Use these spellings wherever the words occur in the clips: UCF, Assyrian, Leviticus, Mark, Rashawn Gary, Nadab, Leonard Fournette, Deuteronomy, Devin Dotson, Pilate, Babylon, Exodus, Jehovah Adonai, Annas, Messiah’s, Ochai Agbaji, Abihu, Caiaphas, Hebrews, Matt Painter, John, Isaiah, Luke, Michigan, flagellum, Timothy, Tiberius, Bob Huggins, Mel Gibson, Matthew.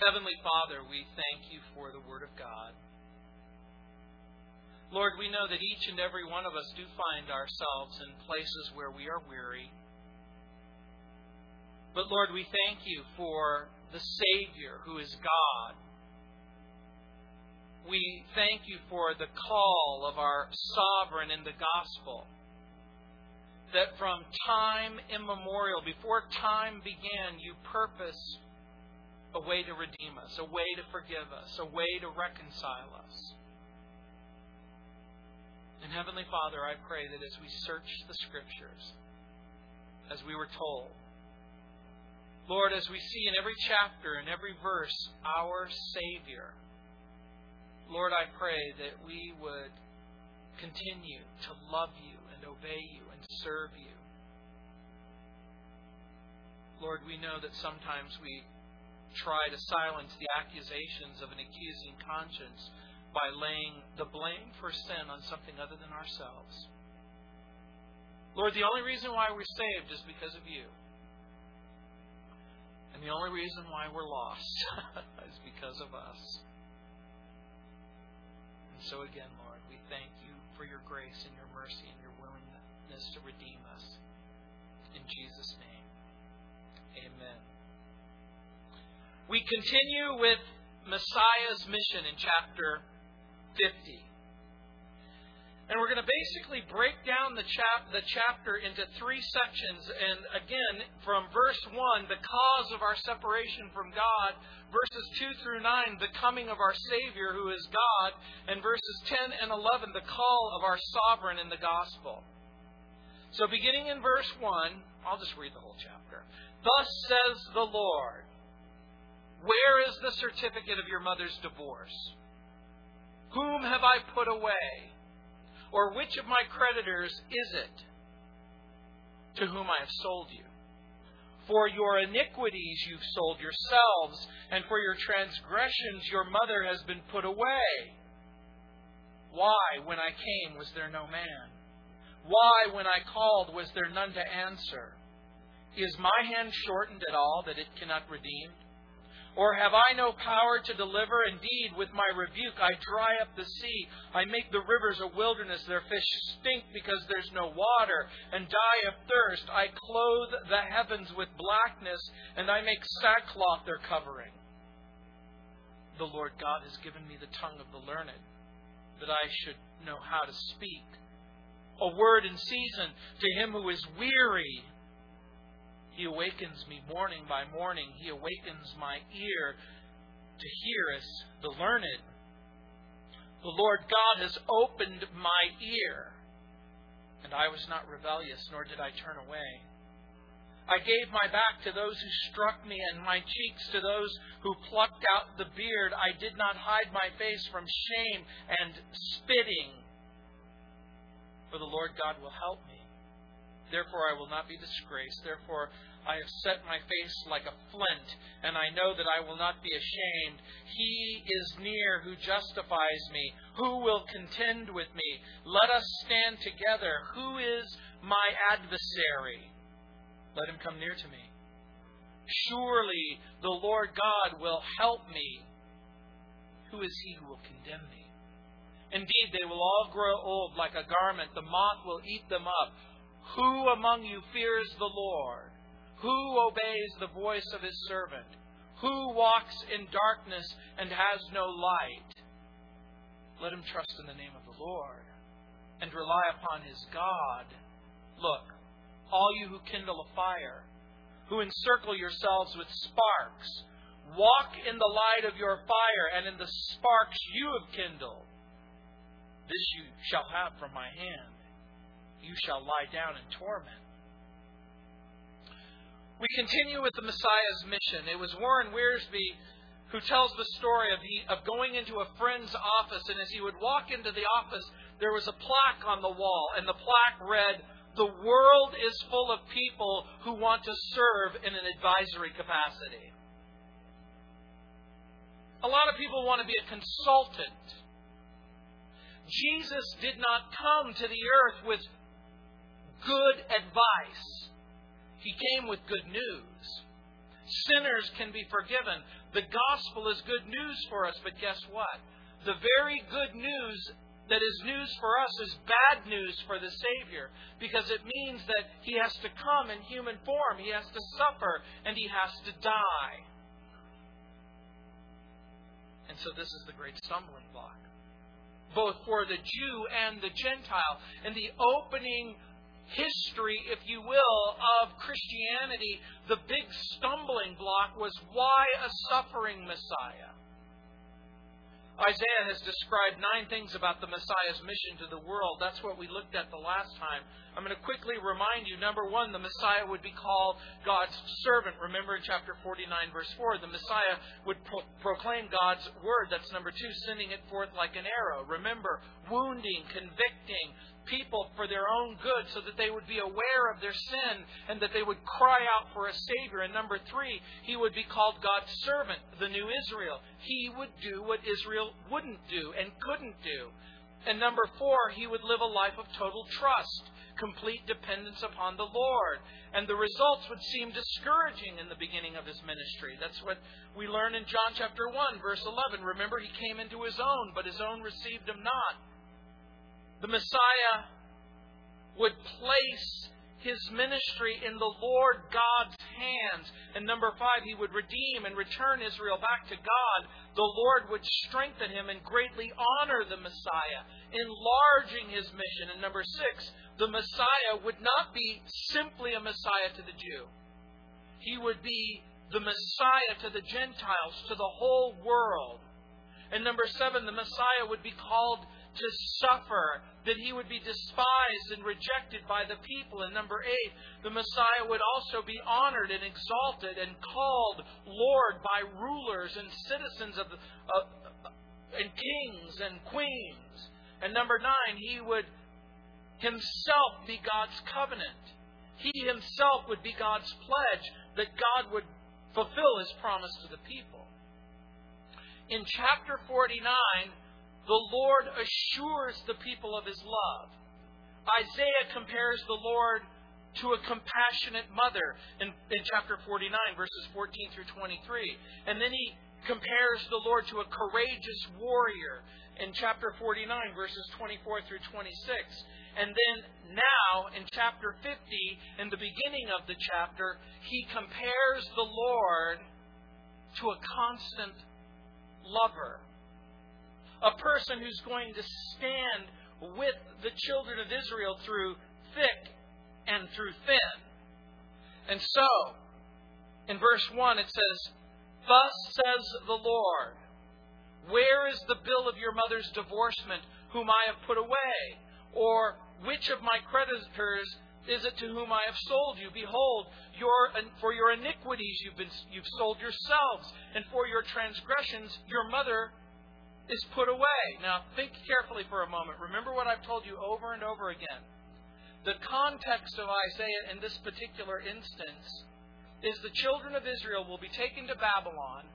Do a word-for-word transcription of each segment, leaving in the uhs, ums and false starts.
Heavenly Father, we thank you for the Word of God. Lord, we know that each and every one of us do find ourselves in places where we are weary. But Lord, we thank you for the Savior who is God. We thank you for the call of our sovereign in the gospel, that from time immemorial, before time began, you purposed a way to redeem us, a way to forgive us, a way to reconcile us. And Heavenly Father, I pray that as we search the Scriptures, as we were told, Lord, as we see in every chapter and every verse, our Savior, Lord, I pray that we would continue to love you and obey you and serve you. Lord, we know that sometimes we try to silence the accusations of an accusing conscience by laying the blame for sin on something other than ourselves. Lord, the only reason why we're saved is because of you. And the only reason why we're lost is because of us. And so again, Lord, we thank you for your grace and your mercy and your willingness to redeem us. In Jesus' name, amen. We continue with Messiah's mission in chapter fifty. And we're going to basically break down the, chap- the chapter into three sections. And again, from verse one, the cause of our separation from God. Verses two through nine, the coming of our Savior who is God. And verses ten and eleven, the call of our sovereign in the gospel. So beginning in verse one, I'll just read the whole chapter. Thus says the Lord, where is the certificate of your mother's divorce? Whom have I put away? Or which of my creditors is it to whom I have sold you? For your iniquities you've sold yourselves, and for your transgressions your mother has been put away. Why, when I came, was there no man? Why, when I called, was there none to answer? Is my hand shortened at all that it cannot redeem? Or have I no power to deliver? Indeed, with my rebuke I dry up the sea. I make the rivers a wilderness. Their fish stink because there's no water, and die of thirst. I clothe the heavens with blackness, and I make sackcloth their covering. The Lord God has given me the tongue of the learned, that I should know how to speak a word in season to him who is weary. He awakens me morning by morning. He awakens my ear to hear as the learned. The Lord God has opened my ear, and I was not rebellious, nor did I turn away. I gave my back to those who struck me, and my cheeks to those who plucked out the beard. I did not hide my face from shame and spitting, for the Lord God will help me. Therefore I will not be disgraced. Therefore I have set my face like a flint, and I know that I will not be ashamed. He is near who justifies me. Who will contend with me? Let us stand together. Who is my adversary? Let him come near to me. Surely the Lord God will help me. Who is he who will condemn me? Indeed, they will all grow old like a garment. The moth will eat them up. Who among you fears the Lord? Who obeys the voice of his servant? Who walks in darkness and has no light? Let him trust in the name of the Lord and rely upon his God. Look, all you who kindle a fire, who encircle yourselves with sparks, walk in the light of your fire and in the sparks you have kindled. This you shall have from my hand. You shall lie down in torment. We continue with the Messiah's mission. It was Warren Wiersbe who tells the story of, he, of going into a friend's office, and as he would walk into the office, there was a plaque on the wall, and the plaque read, "The world is full of people who want to serve in an advisory capacity." A lot of people want to be a consultant. Jesus did not come to the earth with good advice. He came with good news. Sinners can be forgiven. The gospel is good news for us, but guess what? The very good news that is news for us is bad news for the Savior, because it means that He has to come in human form, He has to suffer, and He has to die. And so this is the great stumbling block, both for the Jew and the Gentile. And the opening history, if you will, of Christianity, the big stumbling block was, why a suffering Messiah? Isaiah has described nine things about the Messiah's mission to the world. That's what we looked at the last time. I'm going to quickly remind you. Number one, the Messiah would be called God's servant. Remember in chapter forty-nine, verse four, the Messiah would pro- proclaim God's word. That's number two, sending it forth like an arrow. Remember, wounding, convicting people for their own good so that they would be aware of their sin and that they would cry out for a Savior. And number three, He would be called God's servant, the new Israel. He would do what Israel wouldn't do and couldn't do. And number four, He would live a life of total trust, complete dependence upon the Lord. And the results would seem discouraging in the beginning of His ministry. That's what we learn in John chapter one, verse eleven. Remember, He came into His own, but His own received Him not. The Messiah would place His ministry in the Lord God's hands. And number five, He would redeem and return Israel back to God. The Lord would strengthen Him and greatly honor the Messiah, enlarging His mission. And number six, the Messiah would not be simply a Messiah to the Jew. He would be the Messiah to the Gentiles, to the whole world. And number seven, the Messiah would be called to suffer, that He would be despised and rejected by the people. And number eight, the Messiah would also be honored and exalted and called Lord by rulers and citizens of, of and kings and queens. And number nine, He would Himself be God's covenant. He Himself would be God's pledge that God would fulfill His promise to the people. In chapter forty-nine, the Lord assures the people of His love. Isaiah compares the Lord to a compassionate mother in, in chapter forty-nine, verses fourteen through twenty-three. And then he compares the Lord to a courageous warrior in chapter forty-nine, verses twenty-four through twenty-six. And then now in chapter fifty, in the beginning of the chapter, he compares the Lord to a constant lover. A person who's going to stand with the children of Israel through thick and through thin. And so, in verse one it says, "Thus says the Lord, where is the bill of your mother's divorcement, whom I have put away? Or which of my creditors is it to whom I have sold you? Behold, your, for your iniquities you've, been, you've sold yourselves, and for your transgressions your mother is put away." Now, think carefully for a moment. Remember what I've told you over and over again. The context of Isaiah in this particular instance is the children of Israel will be taken to Babylon.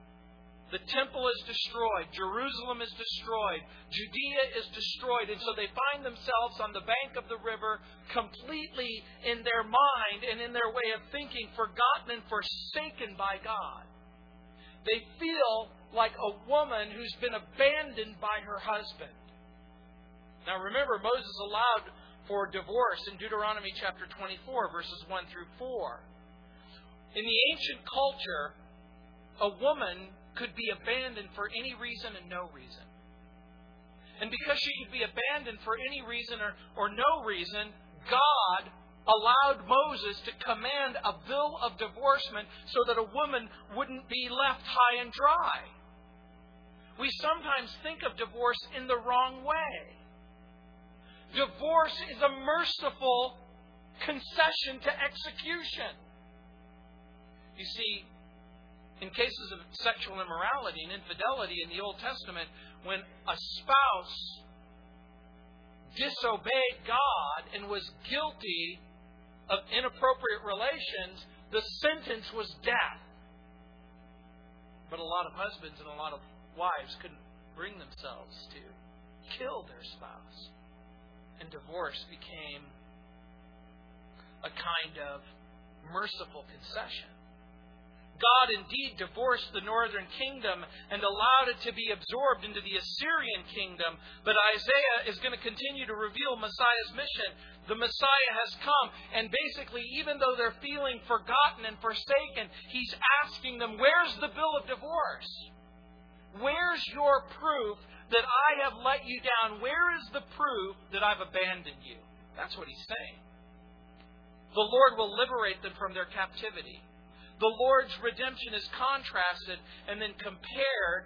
The temple is destroyed. Jerusalem is destroyed. Judea is destroyed. And so they find themselves on the bank of the river, completely in their mind and in their way of thinking, forgotten and forsaken by God. They feel like a woman who's been abandoned by her husband. Now remember, Moses allowed for divorce in Deuteronomy chapter twenty-four, verses one through four. In the ancient culture, a woman could be abandoned for any reason and no reason. And because she could be abandoned for any reason or, or no reason, God allowed Moses to command a bill of divorcement so that a woman wouldn't be left high and dry. We sometimes think of divorce in the wrong way. Divorce is a merciful concession to execution. You see, in cases of sexual immorality and infidelity in the Old Testament, when a spouse disobeyed God and was guilty of inappropriate relations, the sentence was death. But a lot of husbands and a lot of wives couldn't bring themselves to kill their spouse. And divorce became a kind of merciful concession. God indeed divorced the northern kingdom and allowed it to be absorbed into the Assyrian kingdom. But Isaiah is going to continue to reveal Messiah's mission. The Messiah has come, and basically, even though they're feeling forgotten and forsaken, he's asking them, where's the bill of divorce? Where's your proof that I have let you down? Where is the proof that I've abandoned you? That's what he's saying. The Lord will liberate them from their captivity. The Lord's redemption is contrasted and then compared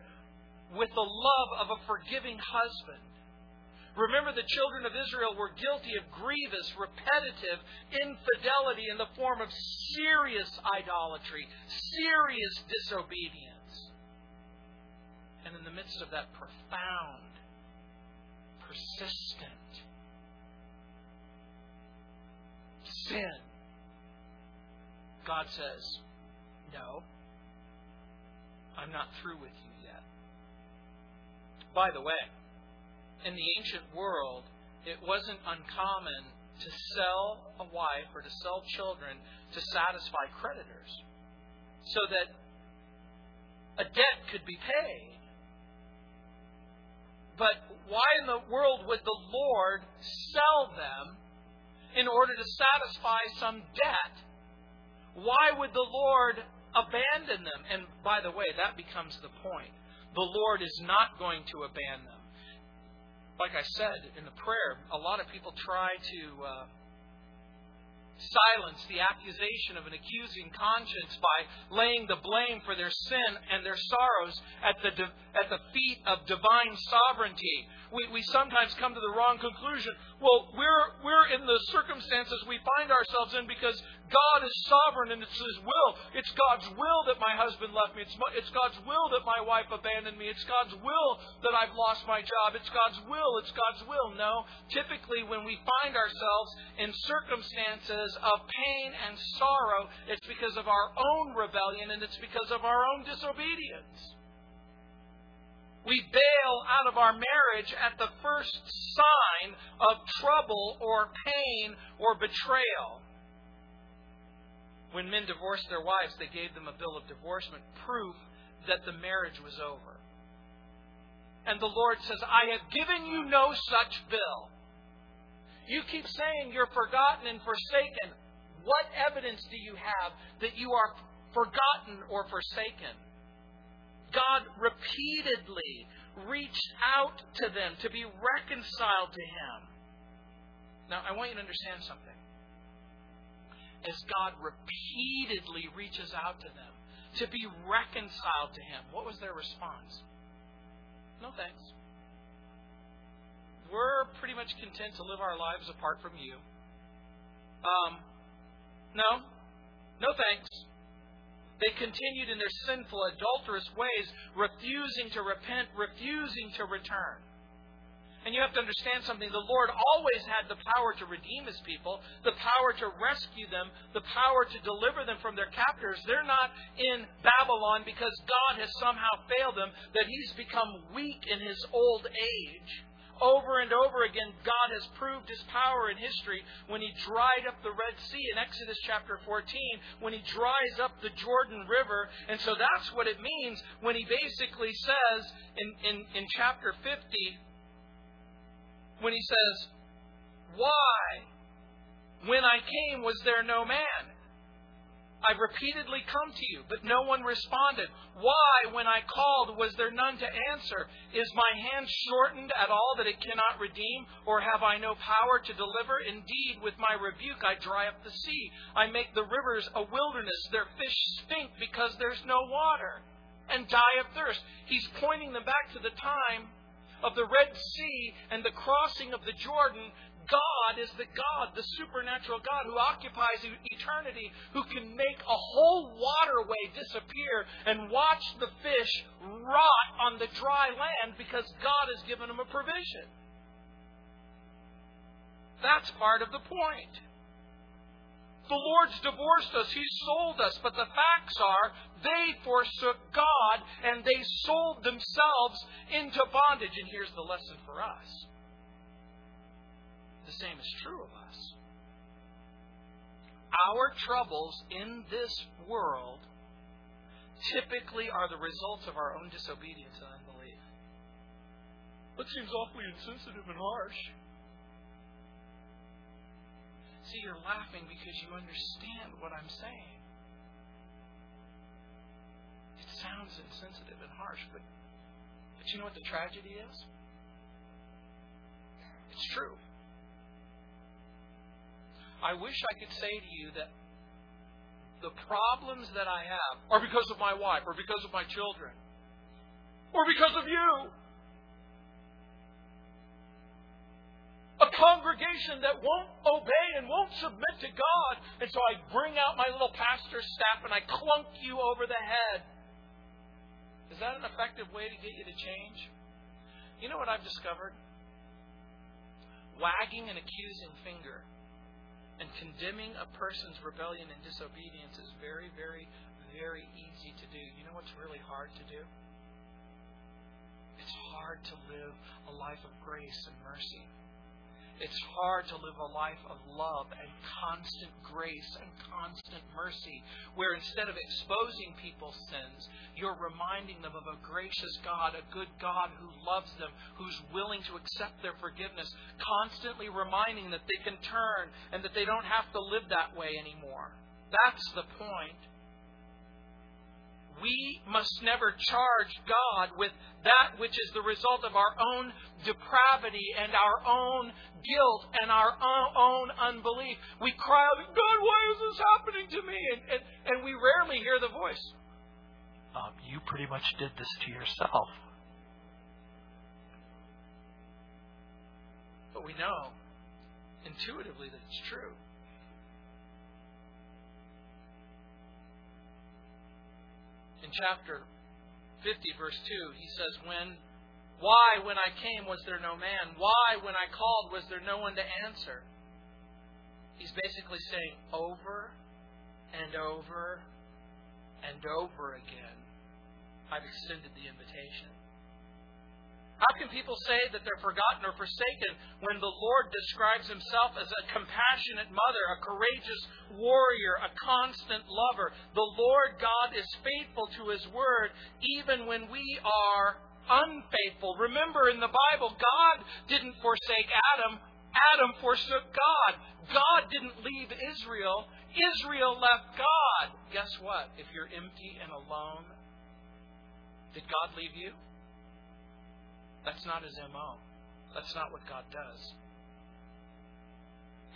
with the love of a forgiving husband. Remember, the children of Israel were guilty of grievous, repetitive infidelity in the form of serious idolatry, serious disobedience. And in the midst of that, profound, persistent sin, God says, no, I'm not through with you yet. By the way, in the ancient world, it wasn't uncommon to sell a wife or to sell children to satisfy creditors so that a debt could be paid. But why in the world would the Lord sell them in order to satisfy some debt? Why would the Lord abandon them? And by the way, that becomes the point. The Lord is not going to abandon them. Like I said in the prayer, a lot of people try to uh, silence the accusation of an accusing conscience by laying the blame for their sin and their sorrows at the de- at the feet of divine sovereignty. We we sometimes come to the wrong conclusion. Well, we're we're in the circumstances we find ourselves in because God is sovereign and it's His will. It's God's will that my husband left me. It's my, it's God's will that my wife abandoned me. It's God's will that I've lost my job. It's God's will. It's God's will. No, typically when we find ourselves in circumstances of pain and sorrow, it's because of our own rebellion and it's because of our own disobedience. We bail out of our marriage at the first sign of trouble or pain or betrayal. When men divorced their wives, they gave them a bill of divorcement, proof that the marriage was over. And the Lord says, I have given you no such bill. You keep saying you're forgotten and forsaken. What evidence do you have that you are forgotten or forsaken? God repeatedly reached out to them to be reconciled to Him. Now, I want you to understand something. As God repeatedly reaches out to them to be reconciled to Him, what was their response? No thanks. We're pretty much content to live our lives apart from you. Um, no, no thanks. They continued in their sinful, adulterous ways, refusing to repent, refusing to return. And you have to understand something. The Lord always had the power to redeem His people, the power to rescue them, the power to deliver them from their captors. They're not in Babylon because God has somehow failed them, that He's become weak in His old age. Over and over again, God has proved His power in history when He dried up the Red Sea in Exodus chapter fourteen, when He dries up the Jordan River. And so that's what it means when He basically says in, in, in chapter fifty, when He says, why, when I came, was there no man? I repeatedly come to you, but no one responded. Why, when I called, was there none to answer? Is my hand shortened at all that it cannot redeem? Or have I no power to deliver? Indeed, with my rebuke I dry up the sea. I make the rivers a wilderness. Their fish stink because there's no water, and die of thirst. He's pointing them back to the time of the Red Sea and the crossing of the Jordan. God is the God, the supernatural God who occupies eternity, who can make a whole waterway disappear and watch the fish rot on the dry land because God has given them a provision. That's part of the point. The Lord's divorced us. He sold us. But the facts are they forsook God and they sold themselves into bondage. And here's the lesson for us. The same is true of us. Our troubles in this world typically are the results of our own disobedience and unbelief. That seems awfully insensitive and harsh. See, you're laughing because you understand what I'm saying. It sounds insensitive and harsh, but, but you know what the tragedy is? It's true. I wish I could say to you that the problems that I have are because of my wife, or because of my children, or because of you. A congregation that won't obey and won't submit to God. And so I bring out my little pastor's staff and I clunk you over the head. Is that an effective way to get you to change? You know what I've discovered? Wagging an accusing finger and condemning a person's rebellion and disobedience is very, very, very easy to do. You know what's really hard to do? It's hard to live a life of grace and mercy. It's hard to live a life of love and constant grace and constant mercy, where instead of exposing people's sins, you're reminding them of a gracious God, a good God who loves them, who's willing to accept their forgiveness, constantly reminding that they can turn and that they don't have to live that way anymore. That's the point. We must never charge God with that which is the result of our own depravity and our own guilt and our own unbelief. We cry out, God, why is this happening to me? And, and, and we rarely hear the voice. Um, you pretty much did this to yourself. But we know intuitively that it's true. In chapter fifty, verse two, he says, When, why when I came was there no man? Why when I called was there no one to answer? He's basically saying over and over and over again, I've extended the invitation. How can people say that they're forgotten or forsaken when the Lord describes himself as a compassionate mother, a courageous warrior, a constant lover? The Lord God is faithful to his word even when we are unfaithful. Remember in the Bible, God didn't forsake Adam. Adam forsook God. God didn't leave Israel. Israel left God. Guess what? If you're empty and alone, did God leave you? That's not his M O. That's not what God does.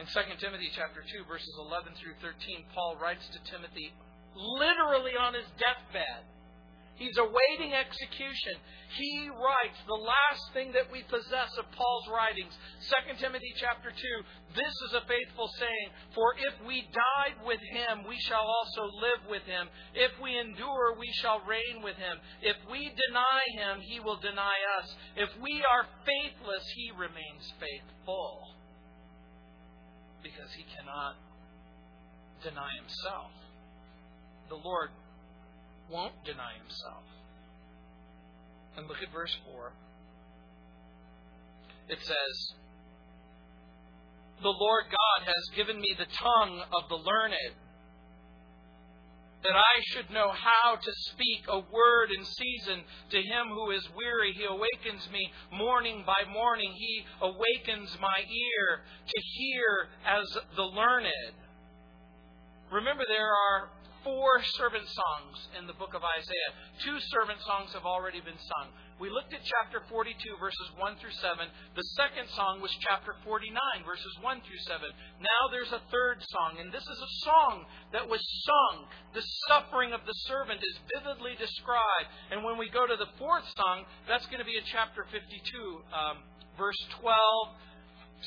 In Second Timothy chapter two, verses eleven through thirteen, Paul writes to Timothy literally on his deathbed. He's awaiting execution. He writes the last thing that we possess of Paul's writings. Second Timothy chapter two, this is a faithful saying, for if we died with him, we shall also live with him. If we endure, we shall reign with him. If we deny him, he will deny us. If we are faithless, he remains faithful, because he cannot deny himself. The Lord won't deny himself. And look at verse four. It says, the Lord God has given me the tongue of the learned, that I should know how to speak a word in season to him who is weary. He awakens me morning by morning. He awakens my ear to hear as the learned. Remember, there are four servant songs in the book of Isaiah. Two servant songs have already been sung. We looked at chapter forty-two, verses one through seven. The second song was chapter forty-nine, verses one through seven. Now there's a third song, and this is a song that was sung. The suffering of the servant is vividly described. And when we go to the fourth song, that's going to be in chapter fifty-two, um, verse twelve,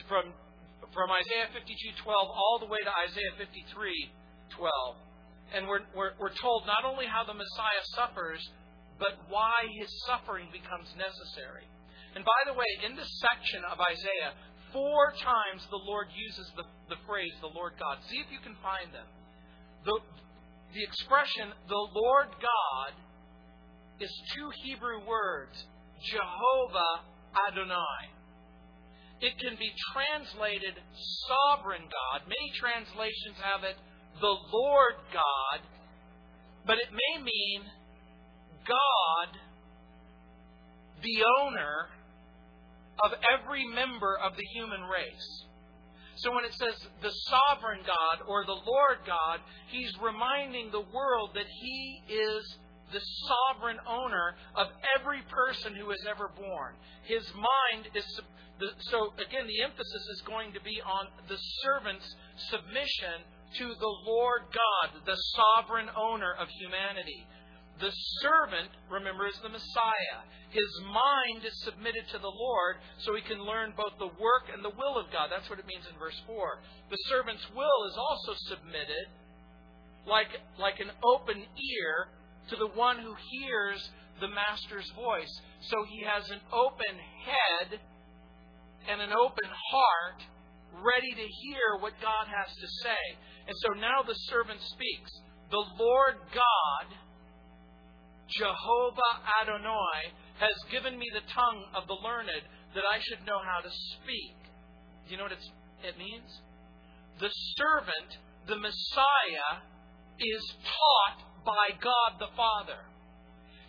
from, from Isaiah fifty-two twelve all the way to Isaiah fifty-three twelve. And we're, we're we're told not only how the Messiah suffers, but why his suffering becomes necessary. And by the way, in this section of Isaiah, four times the Lord uses the, the phrase, the Lord God. See if you can find them. The, the expression, the Lord God, is two Hebrew words, Jehovah Adonai. It can be translated sovereign God. Many translations have it, the Lord God, but it may mean God, the owner of every member of the human race. So when it says the sovereign God or the Lord God, He's reminding the world that He is the sovereign owner of every person who is ever born. His mind is... So again, the emphasis is going to be on the servant's submission to the Lord God, the sovereign owner of humanity. The servant, remember, is the Messiah. His mind is submitted to the Lord so he can learn both the work and the will of God. That's what it means in verse four. The servant's will is also submitted like, like an open ear to the one who hears the master's voice. So he has an open head and an open heart ready to hear what God has to say. And so now the servant speaks. The Lord God, Jehovah Adonai, has given me the tongue of the learned that I should know how to speak. Do you know what it's, it means? The servant, the Messiah, is taught by God the Father.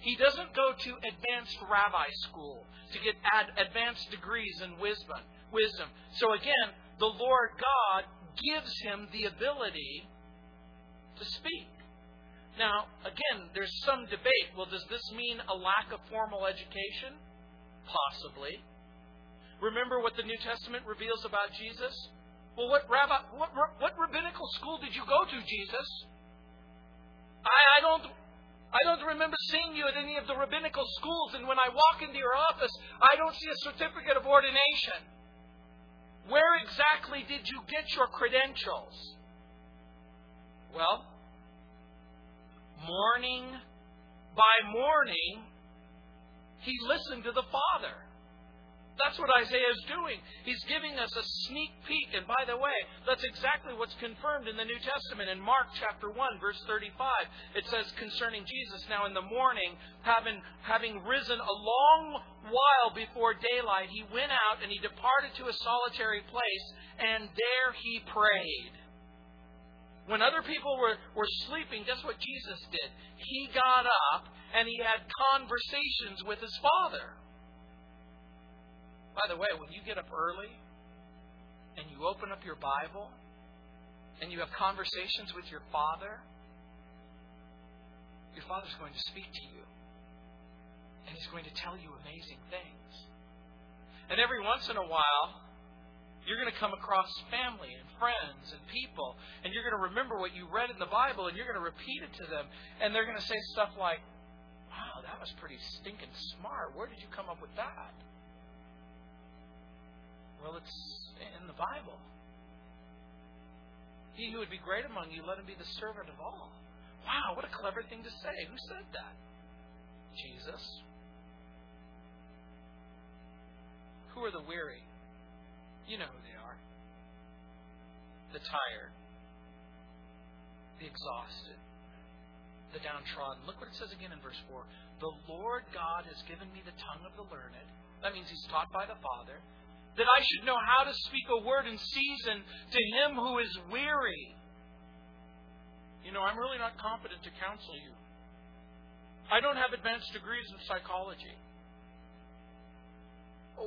He doesn't go to advanced rabbi school to get ad, advanced degrees in wisdom. Wisdom. So again, the Lord God gives him the ability to speak. Now, again, there's some debate. Well, does this mean a lack of formal education? Possibly. Remember what the New Testament reveals about Jesus? Well, what rabbi, what, what rabbinical school did you go to, Jesus? I, I don't, I don't remember seeing you at any of the rabbinical schools. And when I walk into your office, I don't see a certificate of ordination. Where exactly did you get your credentials? Well, morning by morning, he listened to the Father. That's what Isaiah is doing. He's giving us a sneak peek. And by the way, that's exactly what's confirmed in the New Testament. In Mark chapter one, verse thirty-five, it says concerning Jesus, now in the morning, having, having risen a long while before daylight, he went out and he departed to a solitary place, and there he prayed. When other people were, were sleeping, guess what Jesus did? He got up and he had conversations with his Father. By the way, when you get up early and you open up your Bible and you have conversations with your Father, your Father's going to speak to you. And He's going to tell you amazing things. And every once in a while, you're going to come across family and friends and people, and you're going to remember what you read in the Bible, and you're going to repeat it to them. And they're going to say stuff like, wow, that was pretty stinking smart. Where did you come up with that? Well, it's in the Bible. He who would be great among you, let him be the servant of all. Wow, what a clever thing to say. Who said that? Jesus. Who are the weary? You know who they are. The tired. The exhausted. The downtrodden. Look what it says again in verse four. The Lord God has given me the tongue of the learned. That means He's taught by the Father. That I should know how to speak a word in season to him who is weary. You know, I'm really not competent to counsel you. I don't have advanced degrees in psychology.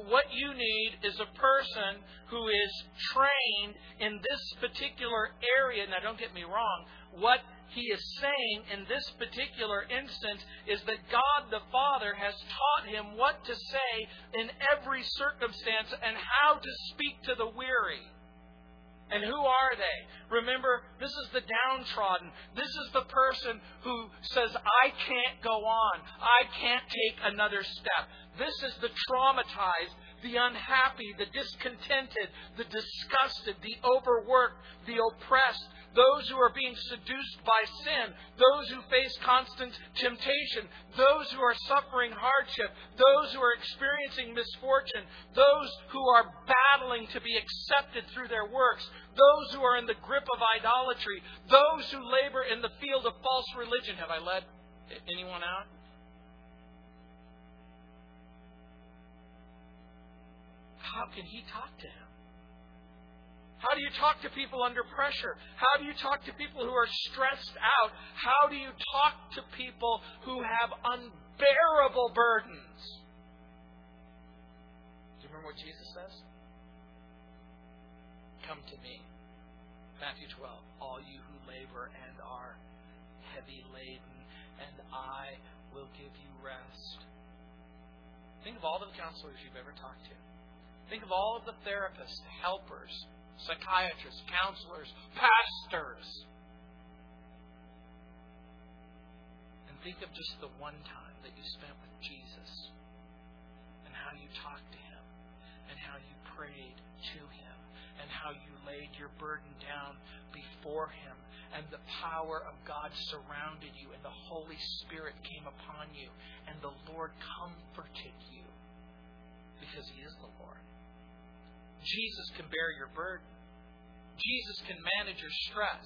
What you need is a person who is trained in this particular area. Now, don't get me wrong. What he is saying in this particular instance is that God the Father has taught him what to say in every circumstance and how to speak to the weary. And who are they? Remember, this is the downtrodden. This is the person who says, I can't go on. I can't take another step. This is the traumatized, the unhappy, the discontented, the disgusted, the overworked, the oppressed, those who are being seduced by sin, those who face constant temptation, those who are suffering hardship, those who are experiencing misfortune, those who are battling to be accepted through their works, those who are in the grip of idolatry, those who labor in the field of false religion. Have I let anyone out? How can he talk to him? How do you talk to people under pressure? How do you talk to people who are stressed out? How do you talk to people who have unbearable burdens? Do you remember what Jesus says? Come to me. Matthew twelve. All you who labor and are heavy laden, and I will give you rest. Think of all the counselors you've ever talked to. Think of all of the therapists, helpers, psychiatrists, counselors, pastors. And think of just the one time that you spent with Jesus and how you talked to him and how you prayed to him and how you laid your burden down before him and the power of God surrounded you and the Holy Spirit came upon you and the Lord comforted you because he is the Lord. Jesus can bear your burden. Jesus can manage your stress.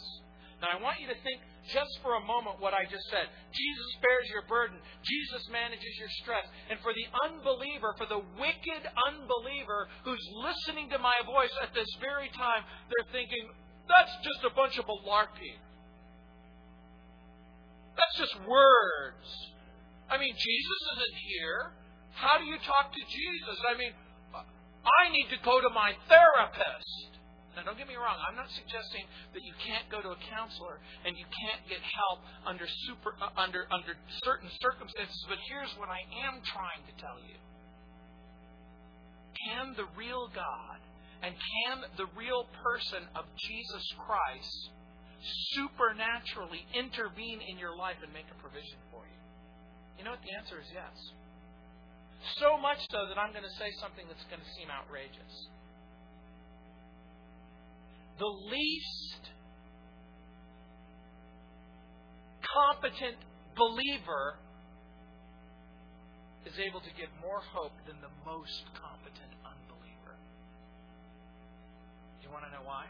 Now, I want you to think just for a moment what I just said. Jesus bears your burden. Jesus manages your stress. And for the unbeliever, for the wicked unbeliever who's listening to my voice at this very time, they're thinking, that's just a bunch of malarkey. That's just words. I mean, Jesus isn't here. How do you talk to Jesus? I mean, I need to go to my therapist. Now, don't get me wrong. I'm not suggesting that you can't go to a counselor and you can't get help under super uh, under under certain circumstances. But here's what I am trying to tell you. Can the real God and can the real person of Jesus Christ supernaturally intervene in your life and make a provision for you? You know what? The answer is yes. So much so that I'm going to say something that's going to seem outrageous. The least competent believer is able to give more hope than the most competent unbeliever. You want to know why?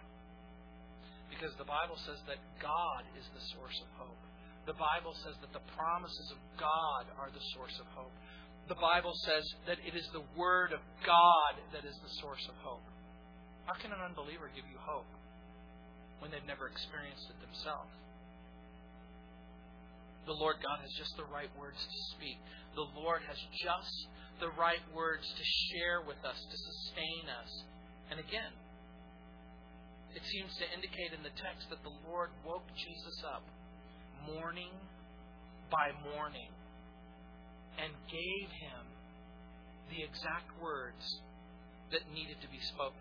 Because the Bible says that God is the source of hope. The Bible says that the promises of God are the source of hope. The Bible says that it is the Word of God that is the source of hope. How can an unbeliever give you hope when they've never experienced it themselves? The Lord God has just the right words to speak. The Lord has just the right words to share with us, to sustain us. And again, it seems to indicate in the text that the Lord woke Jesus up morning by morning and gave him the exact words that needed to be spoken.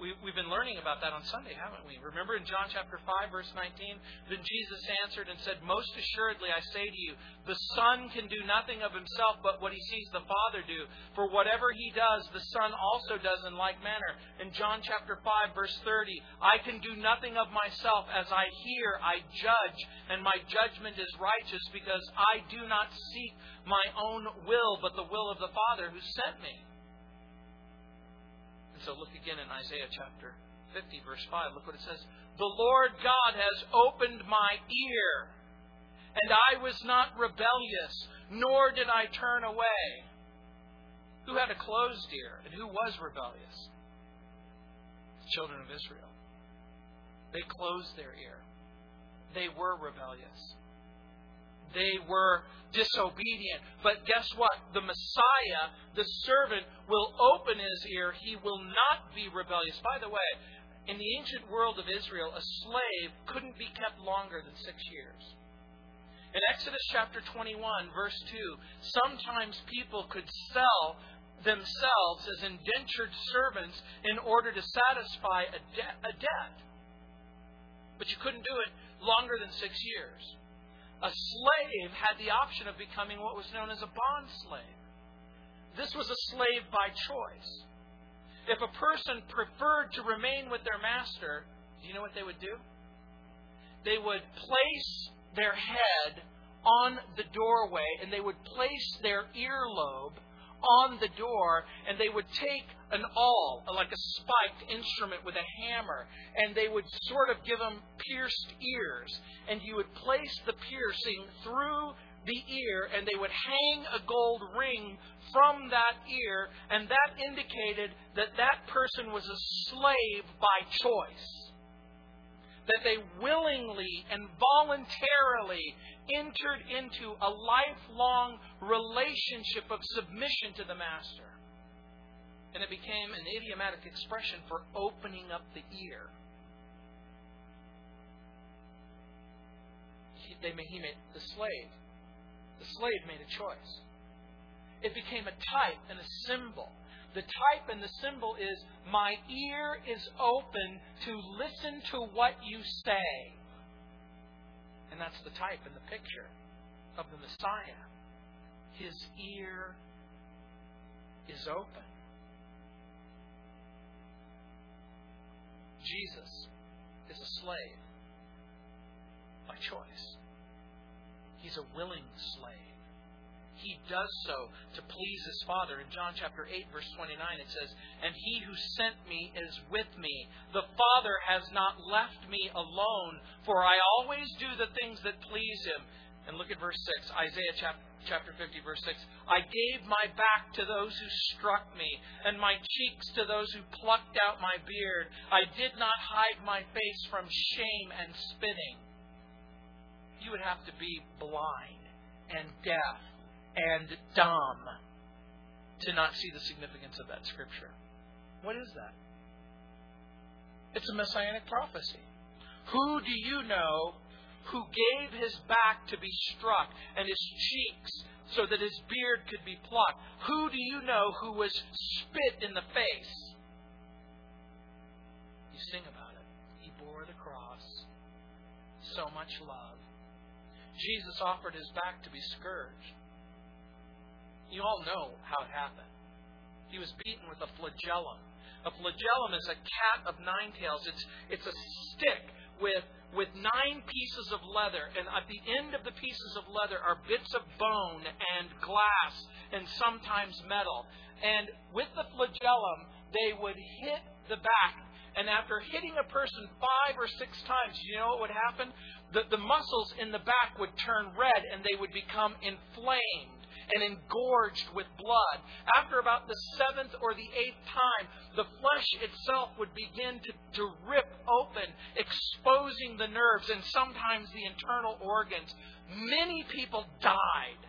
We, we've been learning about that on Sunday, haven't we? Remember in John chapter five, verse nineteen, then Jesus answered and said, most assuredly, I say to you, the Son can do nothing of himself but what he sees the Father do. For whatever he does, the Son also does in like manner. In John chapter five, verse thirty, I can do nothing of myself. As I hear, I judge, and my judgment is righteous, because I do not seek my own will, but the will of the Father who sent me. So look again in Isaiah chapter fifty, verse five. Look what it says. The Lord God has opened my ear, and I was not rebellious, nor did I turn away. Who had a closed ear, and who was rebellious? The children of Israel. They closed their ear. They were rebellious. They were disobedient. But guess what? The Messiah, the servant, will open his ear. He will not be rebellious. By the way, in the ancient world of Israel, a slave couldn't be kept longer than six years. In Exodus chapter twenty-one, verse two, sometimes people could sell themselves as indentured servants in order to satisfy a, de- a debt. But you couldn't do it longer than six years. A slave had the option of becoming what was known as a bond slave. This was a slave by choice. If a person preferred to remain with their master, do you know what they would do? They would place their head on the doorway and they would place their earlobe on the door, and they would take an awl, like a spiked instrument with a hammer, and they would sort of give them pierced ears, and you would place the piercing through the ear, and they would hang a gold ring from that ear, and that indicated that that person was a slave by choice. That they willingly and voluntarily entered into a lifelong relationship of submission to the master. And it became an idiomatic expression for opening up the ear. He, they, he made the slave. The slave made a choice. It became a type and a symbol. The type and the symbol is, my ear is open to listen to what you say. And that's the type and the picture of the Messiah. His ear is open. Jesus is a slave by choice. He's a willing slave. He does so to please his Father. In John chapter eight, verse twenty-nine, it says, "And he who sent me is with me. The Father has not left me alone, for I always do the things that please him." And look at verse six, Isaiah chapter fifty, verse six. "I gave my back to those who struck me, and my cheeks to those who plucked out my beard. I did not hide my face from shame and spitting." You would have to be blind and deaf and dumb to not see the significance of that scripture. What is that? It's a messianic prophecy. Who do you know who gave his back to be struck and his cheeks so that his beard could be plucked? Who do you know who was spit in the face? You sing about it. He bore the cross. So much love. Jesus offered his back to be scourged. You all know how it happened. He was beaten with a flagellum. A flagellum is a cat of nine tails. It's, it's a stick with with nine pieces of leather, and at the end of the pieces of leather are bits of bone and glass and sometimes metal. And with the flagellum, they would hit the back. And after hitting a person five or six times, you know what would happen? The, the muscles in the back would turn red, and they would become inflamed and engorged with blood. After about the seventh or the eighth time, the flesh itself would begin to, to rip open, exposing the nerves and sometimes the internal organs. Many people died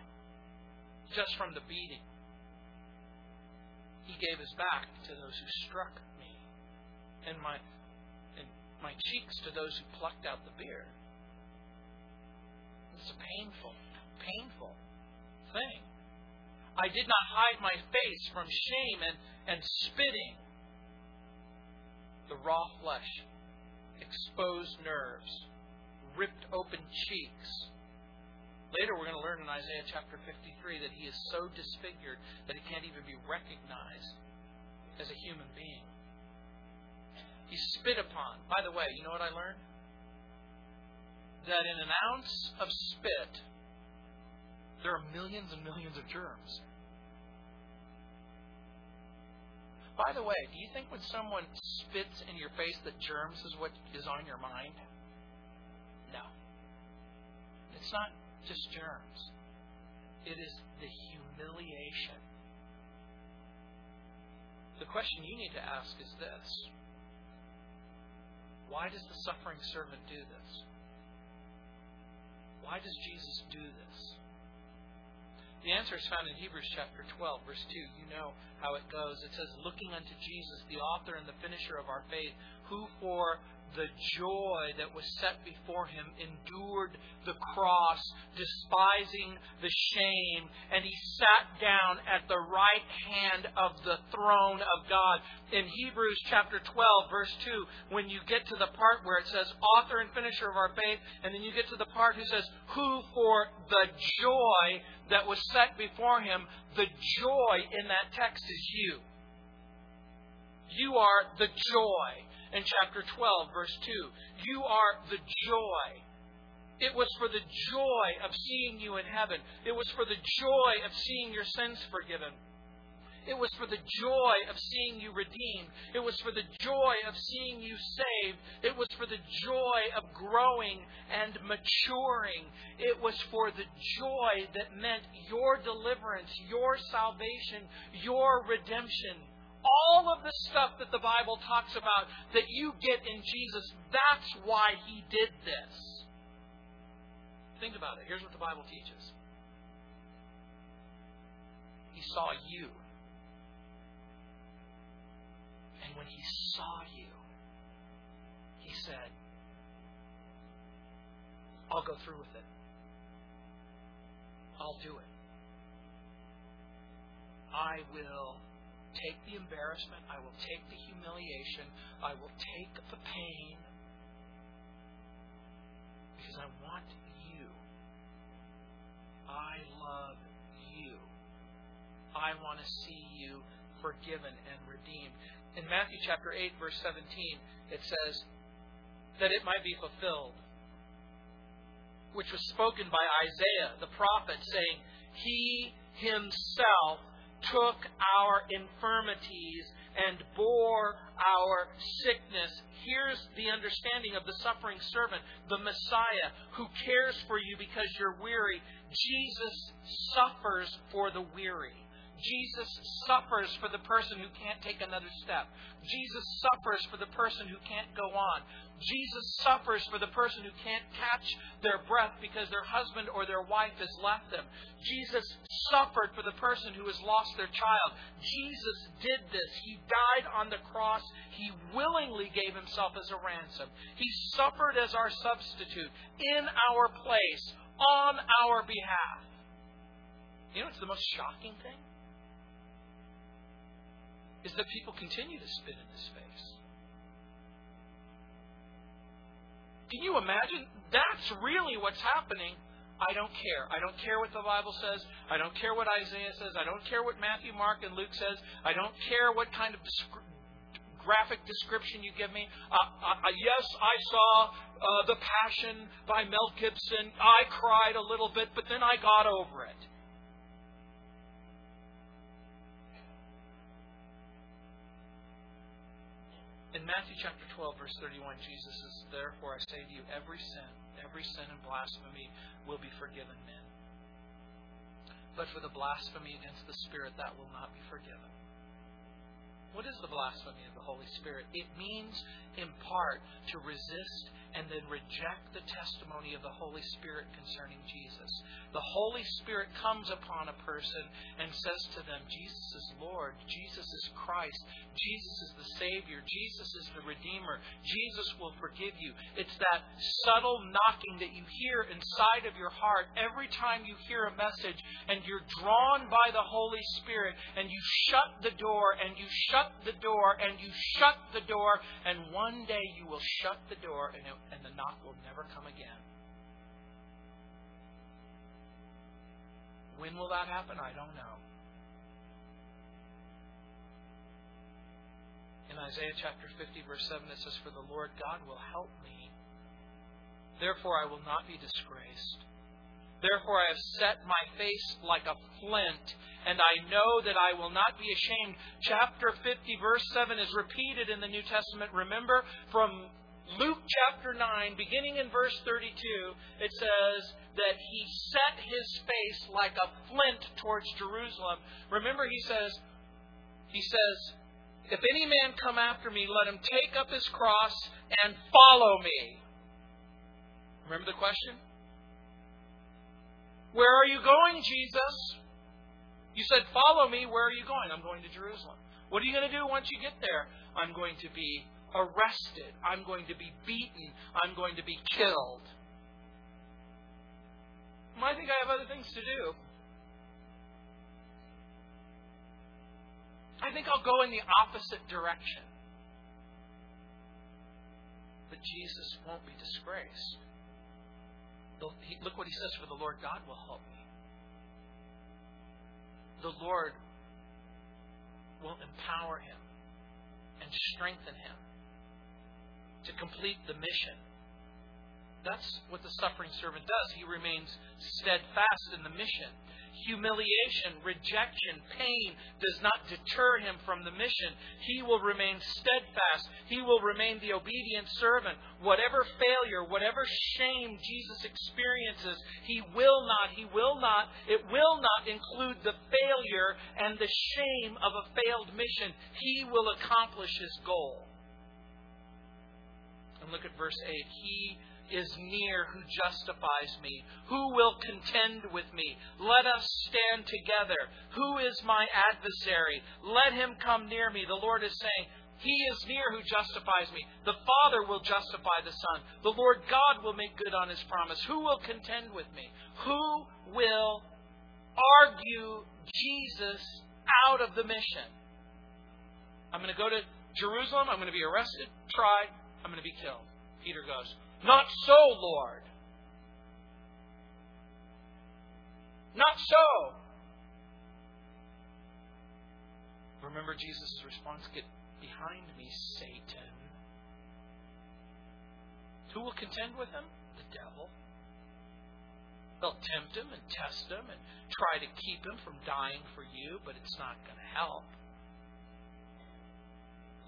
just from the beating. He gave his back to those who struck me, and my, and my cheeks to those who plucked out the beard. It's a painful, painful thing. I did not hide my face from shame and, and spitting. The raw flesh, exposed nerves, ripped open cheeks. Later we're going to learn in Isaiah chapter fifty-three that he is so disfigured that he can't even be recognized as a human being. He's spit upon. By the way, you know what I learned? That in an ounce of spit, there are millions and millions of germs. By the way, do you think when someone spits in your face that germs is what is on your mind? No. It's not just germs. It is the humiliation. The question you need to ask is this. Why does the suffering servant do this? Why does Jesus do this? The answer is found in Hebrews chapter twelve, verse two. You know how it goes. It says, "Looking unto Jesus, the author and the finisher of our faith, who for the joy that was set before him endured the cross, despising the shame, and he sat down at the right hand of the throne of God." In Hebrews chapter twelve, verse two, when you get to the part where it says, "Author and finisher of our faith," and then you get to the part who says, "Who for the joy that was set before him," the joy in that text is you. You are the joy in chapter twelve, verse two. You are the joy. It was for the joy of seeing you in heaven. It was for the joy of seeing your sins forgiven. It was for the joy of seeing you redeemed. It was for the joy of seeing you saved. It was for the joy of growing and maturing. It was for the joy that meant your deliverance, your salvation, your redemption. All of the stuff that the Bible talks about that you get in Jesus, that's why He did this. Think about it. Here's what the Bible teaches. He saw you. And when He saw you, He said, I'll go through with it. I'll do it. I will take the embarrassment. I will take the humiliation. I will take the pain. Because I want you. I love you. I want to see you forgiven and redeemed. In Matthew chapter eight, verse seventeen, it says, that it might be fulfilled, which was spoken by Isaiah the prophet, saying, He Himself took our infirmities and bore our sickness. Here's the understanding of the suffering servant, the Messiah, who cares for you because you're weary. Jesus suffers for the weary. Jesus suffers for the person who can't take another step. Jesus suffers for the person who can't go on. Jesus suffers for the person who can't catch their breath because their husband or their wife has left them. Jesus suffered for the person who has lost their child. Jesus did this. He died on the cross. He willingly gave Himself as a ransom. He suffered as our substitute in our place, on our behalf. You know what's the most shocking thing? Is that people continue to spit in His face. Can you imagine? That's really what's happening. I don't care. I don't care what the Bible says. I don't care what Isaiah says. I don't care what Matthew, Mark, and Luke says. I don't care what kind of descri- graphic description you give me. Uh, uh, yes, I saw uh, The Passion by Mel Gibson. I cried a little bit, but then I got over it. In Matthew chapter twelve, verse thirty-one, Jesus says, Therefore I say to you, every sin, every sin and blasphemy will be forgiven men. But for the blasphemy against the Spirit, that will not be forgiven. What is the blasphemy of the Holy Spirit? It means, in part, to resist and then reject the testimony of the Holy Spirit concerning Jesus. The Holy Spirit comes upon a person and says to them, Jesus is Lord, Jesus is Christ, Jesus is the Savior, Jesus is the Redeemer, Jesus will forgive you. It's that subtle knocking that you hear inside of your heart every time you hear a message and you're drawn by the Holy Spirit and you shut the door and you shut the door and you shut the door and one day you will shut the door and it and the knock will never come again. When will that happen? I don't know. In Isaiah chapter fifty, verse seven, it says, For the Lord God will help me. Therefore I will not be disgraced. Therefore I have set my face like a flint, and I know that I will not be ashamed. Chapter fifty, verse seven is repeated in the New Testament. Remember from Luke chapter nine, beginning in verse thirty-two, it says that He set His face like a flint towards Jerusalem. Remember, He says, He says, If any man come after me, let him take up his cross and follow me. Remember the question? Where are you going, Jesus? You said, follow me. Where are you going? I'm going to Jerusalem. What are you going to do once you get there? I'm going to be arrested. I'm going to be beaten. I'm going to be killed. Well, I think I have other things to do. I think I'll go in the opposite direction. But Jesus won't be disgraced. Look what He says, for the Lord God will help me. The Lord will empower him and strengthen him to complete the mission. That's what the suffering servant does. He remains steadfast in the mission. humiliation, rejection, pain does not deter him from the mission. He will remain steadfast. He will remain the obedient servant. Whatever failure, whatever shame Jesus experiences, he will not, he will not, it will not include the failure and the shame of a failed mission. He will accomplish his goal. And look at verse eight. He is near who justifies me. Who will contend with me? Let us stand together. Who is my adversary? Let him come near me. The Lord is saying, he is near who justifies me. The Father will justify the Son. The Lord God will make good on his promise. Who will contend with me? Who will argue Jesus out of the mission? I'm going to go to Jerusalem. I'm going to be arrested, tried. I'm going to be killed. Peter goes, not so, Lord. Not so. Remember Jesus' response, get behind me, Satan. Who will contend with him? The devil. They'll tempt him and test him and try to keep him from dying for you, but it's not going to help.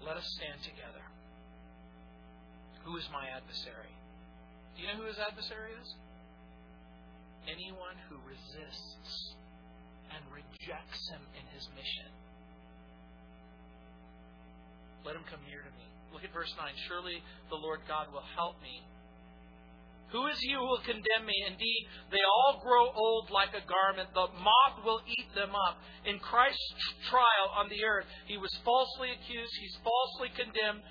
Let us stand together. Who is my adversary? Do you know who his adversary is? Anyone who resists and rejects him in his mission. Let him come near to me. Look at verse nine. Surely the Lord God will help me. Who is he who will condemn me? Indeed, they all grow old like a garment. The moth will eat them up. In Christ's trial on the earth, he was falsely accused. He's falsely condemned.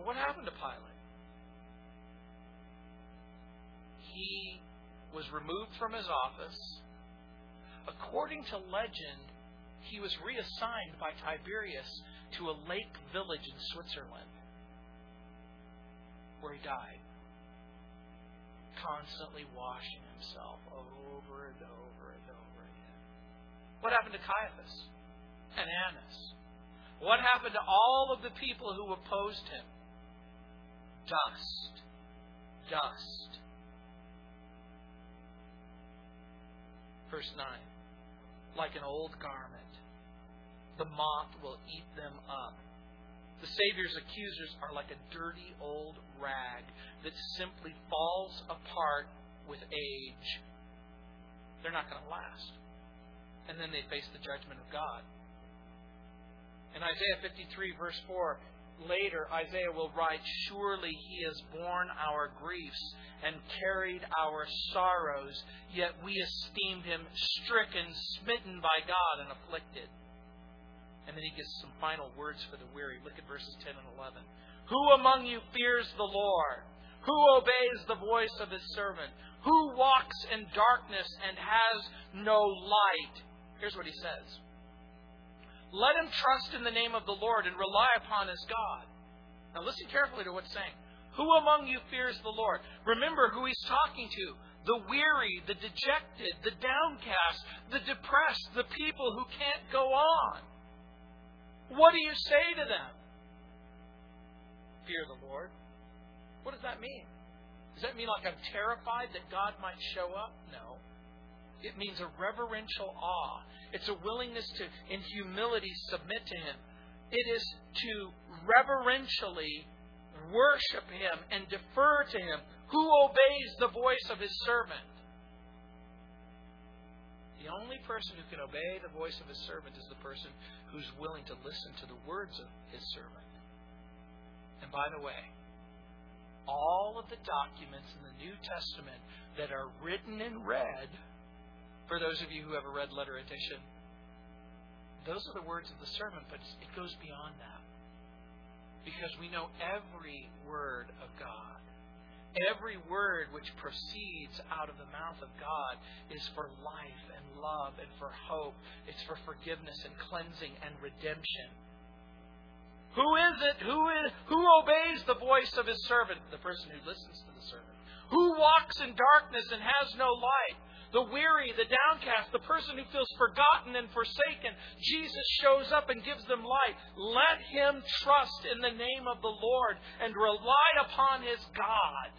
But what happened to Pilate? He was removed from his office. According to legend, he was reassigned by Tiberius to a lake village in Switzerland, where he died, constantly washing himself over and over and over again. What happened to Caiaphas and Annas? What happened to all of the people who opposed him? Dust. Dust. Verse nine. Like an old garment, the moth will eat them up. The Savior's accusers are like a dirty old rag that simply falls apart with age. They're not going to last. And then they face the judgment of God. In Isaiah fifty-three, verse four, later, Isaiah will write, surely he has borne our griefs and carried our sorrows, yet we esteemed him stricken, smitten by God, and afflicted. And then he gives some final words for the weary. Look at verses ten and eleven. Who among you fears the Lord? Who obeys the voice of his servant? Who walks in darkness and has no light? Here's what he says. Let him trust in the name of the Lord and rely upon his God. Now listen carefully to what's saying. Who among you fears the Lord? Remember who he's talking to. The weary, the dejected, the downcast, the depressed, the people who can't go on. What do you say to them? Fear the Lord. What does that mean? Does that mean like I'm terrified that God might show up? No. It means a reverential awe. It's a willingness to, in humility, submit to him. It is to reverentially worship him and defer to him. Who obeys the voice of his servant? The only person who can obey the voice of his servant is the person who's willing to listen to the words of his servant. And by the way, all of the documents in the New Testament that are written in red, for those of you who have a red letter edition, those are the words of the servant, but it goes beyond that. Because we know every word of God. Every word which proceeds out of the mouth of God is for life and love and for hope. It's for forgiveness and cleansing and redemption. Who is it? Who is, who obeys the voice of his servant? The person who listens to the servant. Who walks in darkness and has no light? The weary, the downcast, the person who feels forgotten and forsaken. Jesus shows up and gives them light. Let him trust in the name of the Lord and rely upon his God.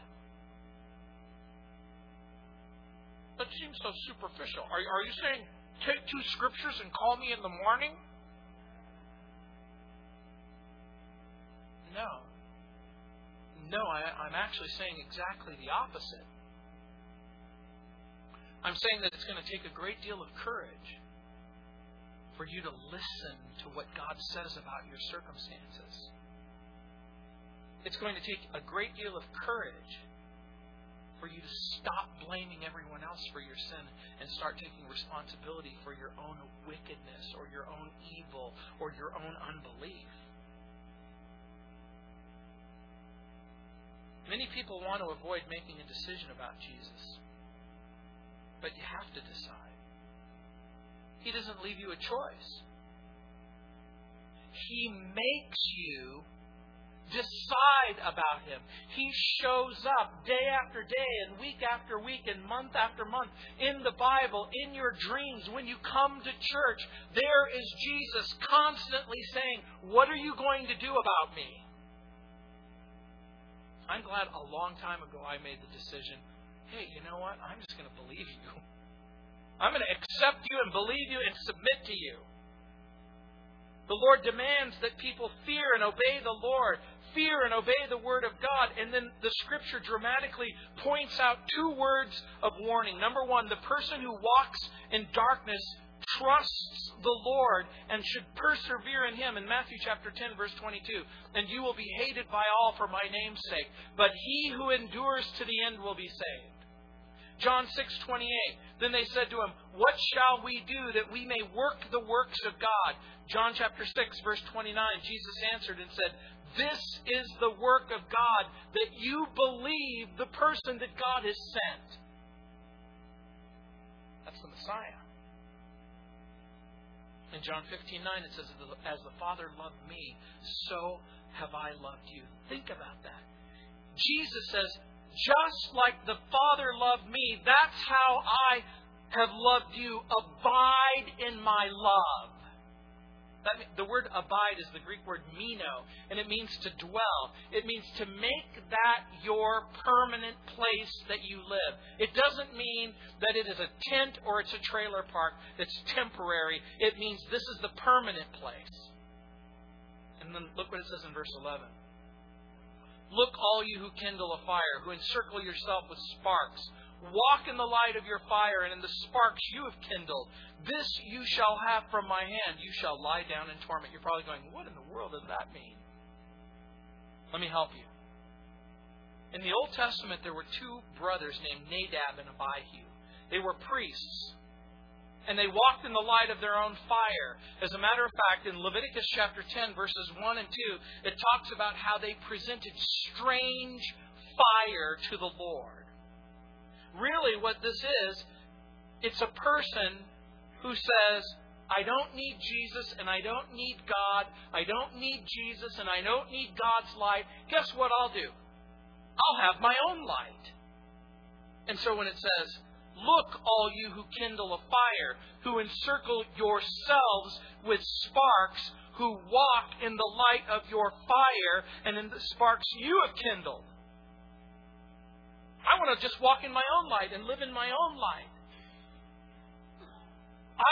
that seems so superficial. Are, are you saying, take two scriptures and call me in the morning? No. No, I, I'm actually saying exactly the opposite. I'm saying that it's going to take a great deal of courage for you to listen to what God says about your circumstances. It's going to take a great deal of courage for you to stop blaming everyone else for your sin and start taking responsibility for your own wickedness or your own evil or your own unbelief. Many people want to avoid making a decision about Jesus, but you have to decide. He doesn't leave you a choice. He makes you decide about Him. He shows up day after day and week after week and month after month in the Bible, in your dreams, when you come to church. There is Jesus constantly saying, "What are you going to do about me?" I'm glad a long time ago I made the decision, hey, you know what? I'm just going to believe you. I'm going to accept you and believe you and submit to you. The Lord demands that people fear and obey the Lord. Fear and obey the Word of God. And then the Scripture dramatically points out two words of warning. Number one, the person who walks in darkness trusts the Lord and should persevere in Him. In Matthew chapter ten, verse twenty-two, "And you will be hated by all for my name's sake, but he who endures to the end will be saved." John six, twenty-eight, "Then they said to him, 'What shall we do that we may work the works of God?'" John chapter six, verse twenty-nine, Jesus answered and said, "This is the work of God, that you believe the person that God has sent." That's the Messiah. In John fifteen, nine, it says, "As the Father loved me, so have I loved you." Think about that. Jesus says, just like the Father loved me, that's how I have loved you. Abide in my love. That, the word abide is the Greek word meno, and it means to dwell. It means to make that your permanent place that you live. It doesn't mean that it is a tent or it's a trailer park that's temporary. It means this is the permanent place. And then look what it says in verse eleven. "Look, all you who kindle a fire, who encircle yourself with sparks. Walk in the light of your fire, and in the sparks you have kindled. This you shall have from my hand. You shall lie down in torment." You're probably going, what in the world does that mean? Let me help you. In the Old Testament, there were two brothers named Nadab and Abihu. They were priests, and they walked in the light of their own fire. As a matter of fact, in Leviticus chapter ten, verses one and two, it talks about how they presented strange fire to the Lord. Really, what this is, it's a person who says, I don't need Jesus, and I don't need God. I don't need Jesus, and I don't need God's light. Guess what I'll do? I'll have my own light. And so when it says, "Look, all you who kindle a fire, who encircle yourselves with sparks, who walk in the light of your fire, and in the sparks you have kindled." I want to just walk in my own light and live in my own light.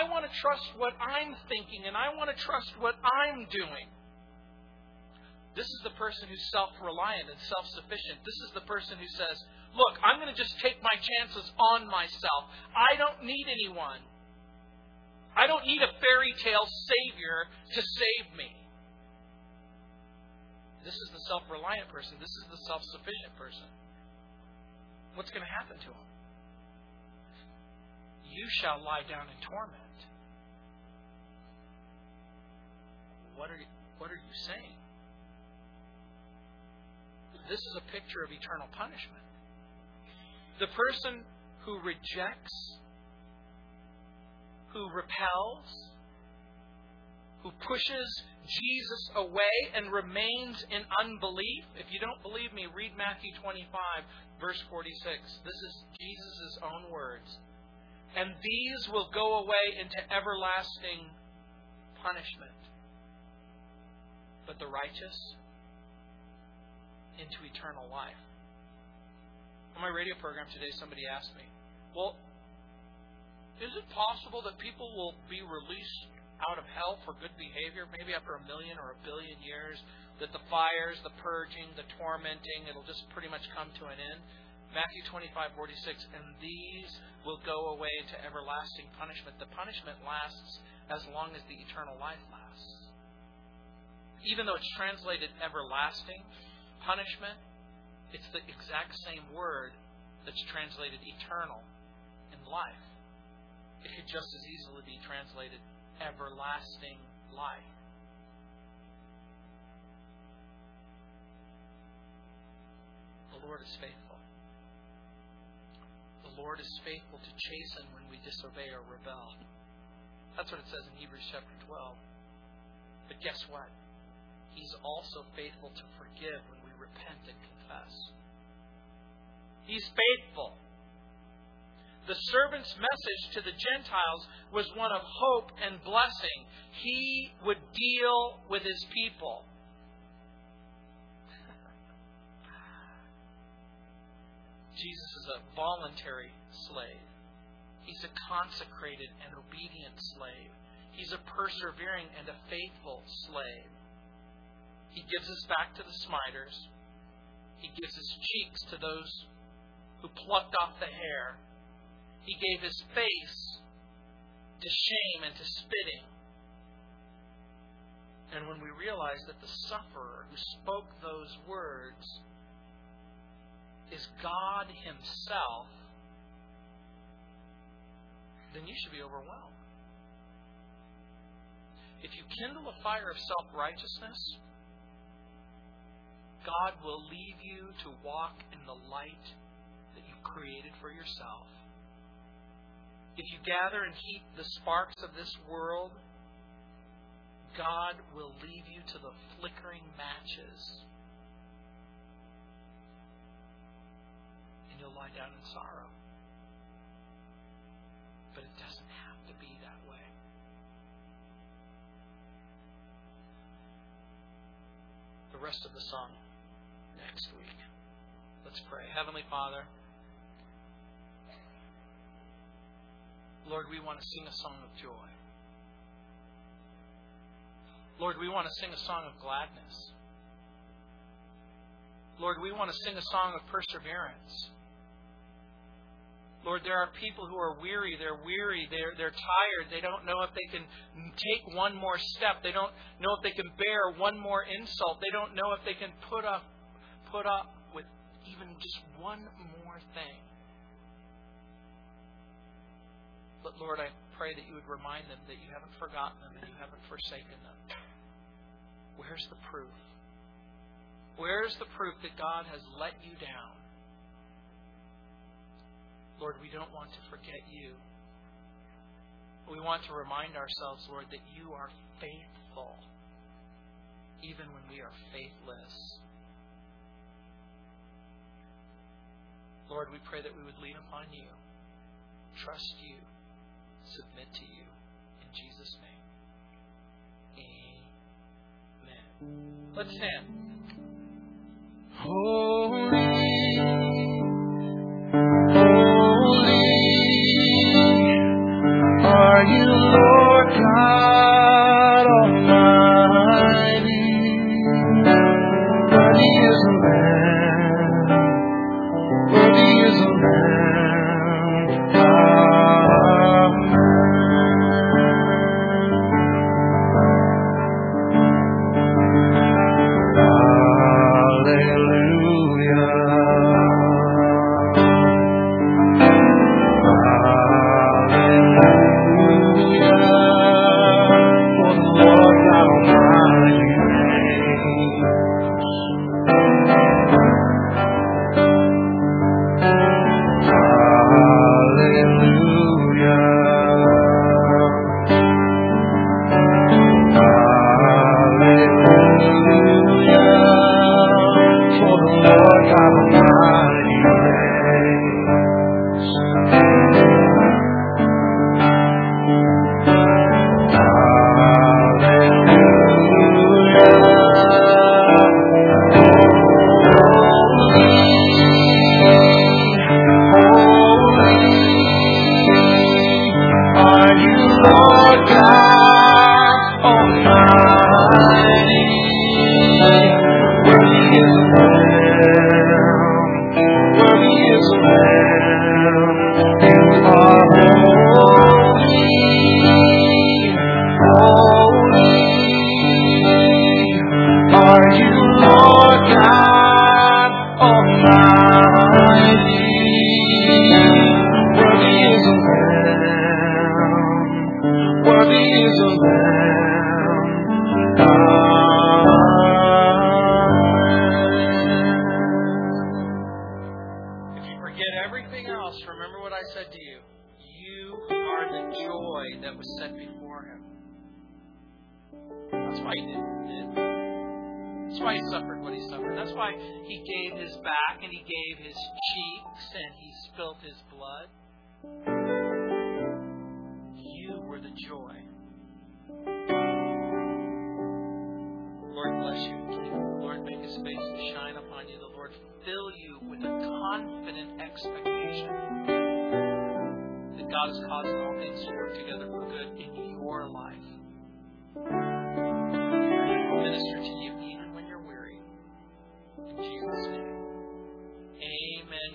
I want to trust what I'm thinking, and I want to trust what I'm doing. This is the person who's self-reliant and self-sufficient. This is the person who says, look, I'm going to just take my chances on myself. I don't need anyone. I don't need a fairy tale savior to save me. This is the self-reliant person. This is the self-sufficient person. What's going to happen to him? You shall lie down in torment. What are you, what are you saying? This is a picture of eternal punishment. The person who rejects, who repels, who pushes Jesus away and remains in unbelief. If you don't believe me, read Matthew twenty-five, verse forty-six. This is Jesus' own words. "And these will go away into everlasting punishment, but the righteous into eternal life." On my radio program today, somebody asked me, well, Is it possible that people will be released out of hell for good behavior, maybe after a million or a billion years, that the fires, the purging, the tormenting, it'll just pretty much come to an end? Matthew twenty-five forty-six, and these will go away to everlasting punishment. The punishment lasts as long as the eternal life lasts. Even though it's translated everlasting punishment, it's the exact same word that's translated eternal in life. It could just as easily be translated everlasting life. The Lord is faithful. The Lord is faithful to chasten when we disobey or rebel. That's what it says in Hebrews chapter twelve. But guess what? He's also faithful to forgive when we repent and confess. He's faithful. The servant's message to the Gentiles was one of hope and blessing. He would deal with his people. Jesus is a voluntary slave. He's a consecrated and obedient slave. He's a persevering and a faithful slave. He gives his back to the smiters. He gives his cheeks to those who plucked off the hair. He gave his face to shame and to spitting. And when we realize that the sufferer who spoke those words is God himself, then you should be overwhelmed. If you kindle a fire of self-righteousness, God will lead you to walk in the light that you created for yourself. If you gather and heap the sparks of this world, God will lead you to the flickering matches. And you'll lie down in sorrow. But it doesn't have to be that way. The rest of the song next week. Let's pray. Heavenly Father, Lord, we want to sing a song of joy. Lord, we want to sing a song of gladness. Lord, we want to sing a song of perseverance. Lord, there are people who are weary. They're weary. They're, they're tired. They don't know if they can take one more step. They don't know if they can bear one more insult. They don't know if they can put up, put up with even just one more thing. But Lord, I pray that you would remind them that you haven't forgotten them and you haven't forsaken them. Where's the proof? Where's the proof that God has let you down? Lord, we don't want to forget you. We want to remind ourselves, Lord, that you are faithful, even when we are faithless. Lord, we pray that we would lean upon you, trust you, submit to you. In Jesus' name, amen. Let's stand. Holy, holy are you, Lord God Almighty. Worthy is the Lamb, worthy is the Lamb.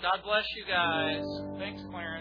God bless you guys. Thanks, Clarence.